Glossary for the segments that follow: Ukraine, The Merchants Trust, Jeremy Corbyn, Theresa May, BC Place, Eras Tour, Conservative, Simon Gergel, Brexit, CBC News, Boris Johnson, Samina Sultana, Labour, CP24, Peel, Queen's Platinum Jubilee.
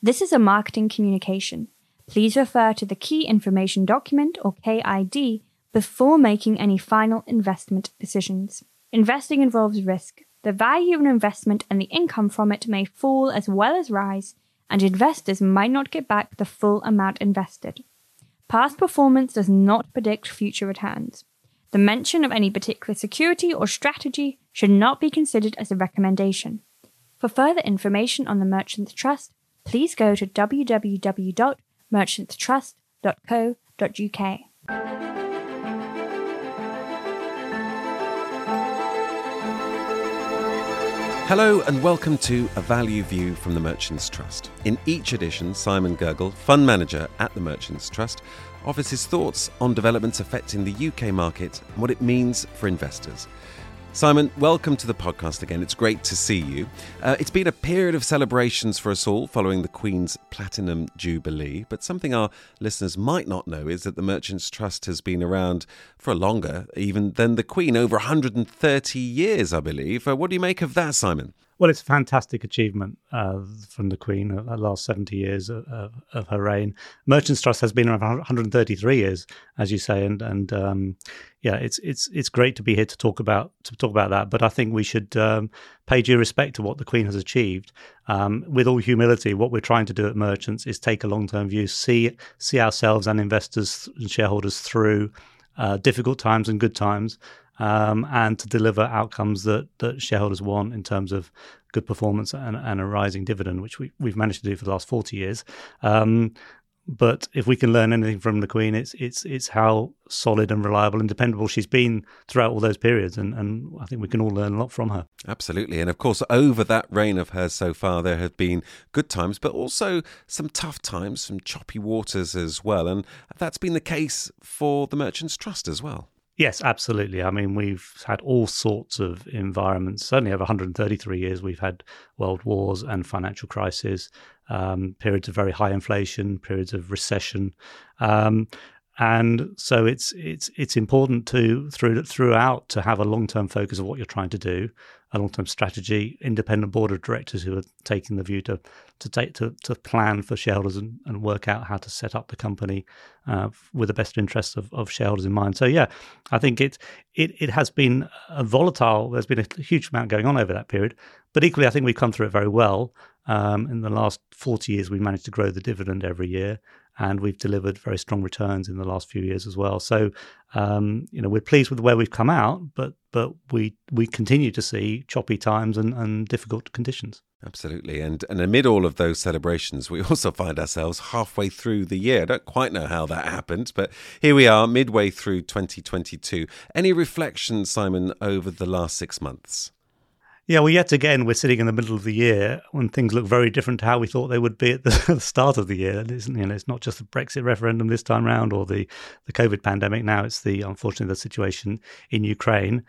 This is a marketing communication. Please refer to the Key Information Document, or KID, before making any final investment decisions. Investing involves risk. The value of an investment and the income from it may fall as well as rise, and investors might not get back the full amount invested. Past performance does not predict future returns. The mention of any particular security or strategy should not be considered as a recommendation. For further information on the Merchants Trust, please go to www.merchantstrust.co.uk. Hello and welcome to A Value View from the Merchants Trust. In each edition, Simon Gergel, fund manager at the Merchants Trust, offers his thoughts on developments affecting the UK market and what it means for investors. Simon, welcome to the podcast again. It's great to see you. It's been a period of celebrations for us all following the Queen's Platinum Jubilee, but something our listeners might not know is that the Merchants Trust has been around for longer even than the Queen, over 130 years, I believe. What do you make of that, Simon? Well, it's a fantastic achievement from the Queen, the last 70 years of her reign. Merchants Trust has been around 133 years, as you say, and it's great to be here to talk about that. But I think we should pay due respect to what the Queen has achieved. With all humility, what we're trying to do at Merchants is take a long-term view, see ourselves and investors and shareholders through difficult times and good times. And to deliver outcomes that shareholders want in terms of good performance and a rising dividend, which we've managed to do for the last 40 years. But if we can learn anything from the Queen, it's how solid and reliable and dependable she's been throughout all those periods. And I think we can all learn a lot from her. Absolutely. And of course, over that reign of hers so far, there have been good times, but also some tough times, some choppy waters as well. And that's been the case for the Merchants Trust as well. Yes, absolutely. I mean, we've had all sorts of environments. Certainly over 133 years, we've had world wars and financial crises, periods of very high inflation, periods of recession. And so it's important throughout to have a long-term focus of what you're trying to do, a long-term strategy, independent board of directors who are taking the view to plan for shareholders and work out how to set up the company with the best interests of shareholders in mind. So yeah, I think it has been a volatile. There's been a huge amount going on over that period, but equally, I think we've come through it very well. In the last 40 years, we've managed to grow the dividend every year, and we've delivered very strong returns in the last few years as well. So, we're pleased with where we've come out, but we continue to see choppy times and difficult conditions. Absolutely. And amid all of those celebrations, we also find ourselves halfway through the year. I don't quite know how that happened, but here we are midway through 2022. Any reflections, Simon, over the last 6 months? Yeah, well, yet again, we're sitting in the middle of the year when things look very different to how we thought they would be at the start of the year. It's not just the Brexit referendum this time round or the COVID pandemic. Now it's unfortunately, the situation in Ukraine,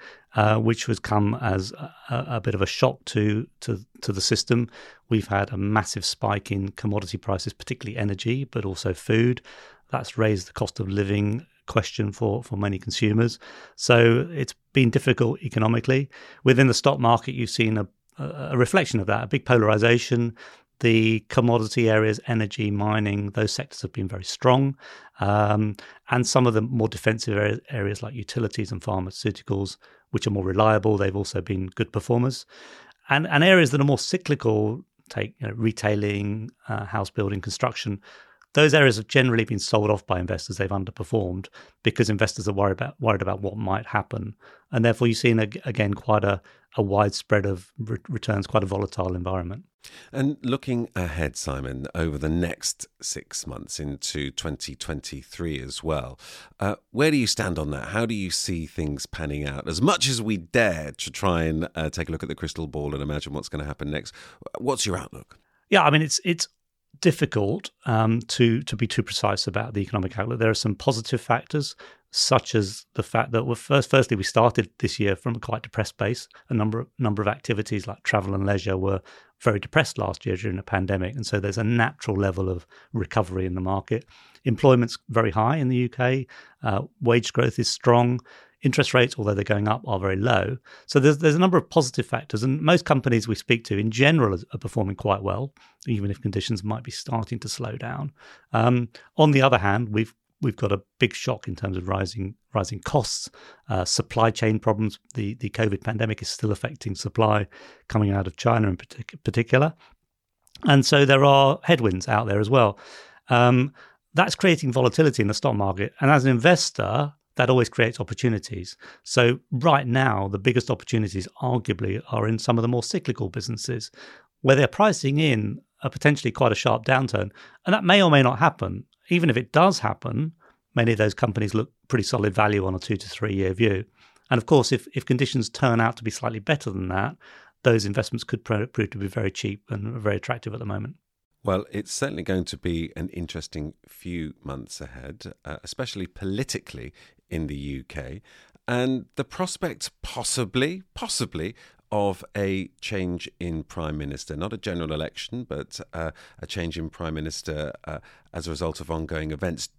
which has come as a bit of a shock to the system. We've had a massive spike in commodity prices, particularly energy, but also food. That's raised the cost of living question for many consumers. So it's been difficult economically. Within the stock market, you've seen a reflection of that, a big polarization. The commodity areas, energy, mining, those sectors have been very strong. And some of the more defensive areas like utilities and pharmaceuticals, which are more reliable, they've also been good performers. And areas that are more cyclical, take retailing, house building, construction, those areas have generally been sold off by investors. They've underperformed because investors are worried about what might happen. And therefore, you've seen, again, quite a widespread of returns, quite a volatile environment. And looking ahead, Simon, over the next 6 months into 2023 as well, where do you stand on that? How do you see things panning out? As much as we dare to try and take a look at the crystal ball and imagine what's going to happen next, what's your outlook? Yeah, I mean, it's difficult to be too precise about the economic outlook. There are some positive factors, such as the fact that firstly we started this year from a quite depressed base. A number of activities like travel and leisure were very depressed last year during the pandemic, and so there's a natural level of recovery in the market. Employment's very high in the UK. Wage growth is strong. Interest rates, although they're going up, are very low. So there's a number of positive factors. And most companies we speak to in general are performing quite well, even if conditions might be starting to slow down. On the other hand, we've got a big shock in terms of rising costs, supply chain problems. The COVID pandemic is still affecting supply coming out of China in particular. And so there are headwinds out there as well. That's creating volatility in the stock market. And as an investor, that always creates opportunities. So right now, the biggest opportunities arguably are in some of the more cyclical businesses where they're pricing in a potentially quite a sharp downturn. And that may or may not happen. Even if it does happen, many of those companies look pretty solid value on a 2 to 3 year view. And of course, if conditions turn out to be slightly better than that, those investments could prove to be very cheap and very attractive at the moment. Well, it's certainly going to be an interesting few months ahead, especially politically in the UK. And the prospect possibly of a change in Prime Minister, not a general election, but a change in Prime Minister as a result of ongoing events.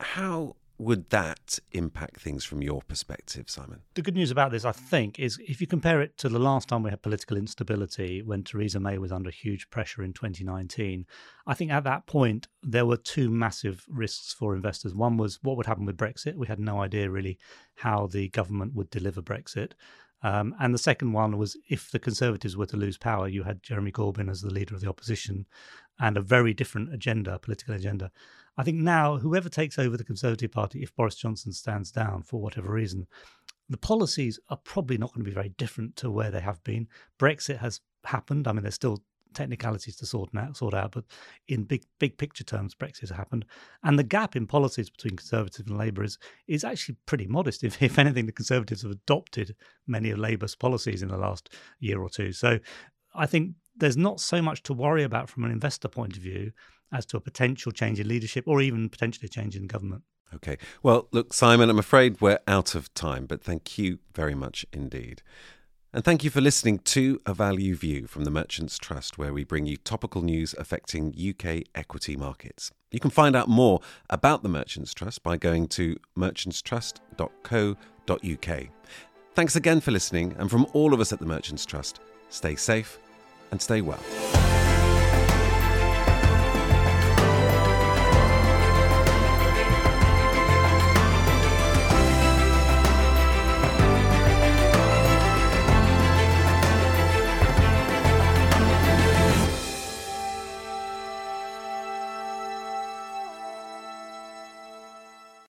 How would that impact things from your perspective, Simon? The good news about this, I think, is if you compare it to the last time we had political instability when Theresa May was under huge pressure in 2019, I think at that point there were two massive risks for investors. One was what would happen with Brexit. We had no idea really how the government would deliver Brexit. And the second one was if the Conservatives were to lose power, you had Jeremy Corbyn as the leader of the opposition and a very different agenda, political agenda. I think now whoever takes over the Conservative Party, if Boris Johnson stands down for whatever reason, the policies are probably not going to be very different to where they have been. Brexit has happened. I mean, there's still technicalities to sort out, but in big picture terms, Brexit has happened. And the gap in policies between Conservative and Labour is actually pretty modest. If anything, the Conservatives have adopted many of Labour's policies in the last year or two. So I think there's not so much to worry about from an investor point of view as to a potential change in leadership or even potentially a change in government. OK. Well, look, Simon, I'm afraid we're out of time, but thank you very much indeed. And thank you for listening to A Value View from the Merchants Trust, where we bring you topical news affecting UK equity markets. You can find out more about the Merchants Trust by going to merchantstrust.co.uk. Thanks again for listening. And from all of us at the Merchants Trust, stay safe and stay well.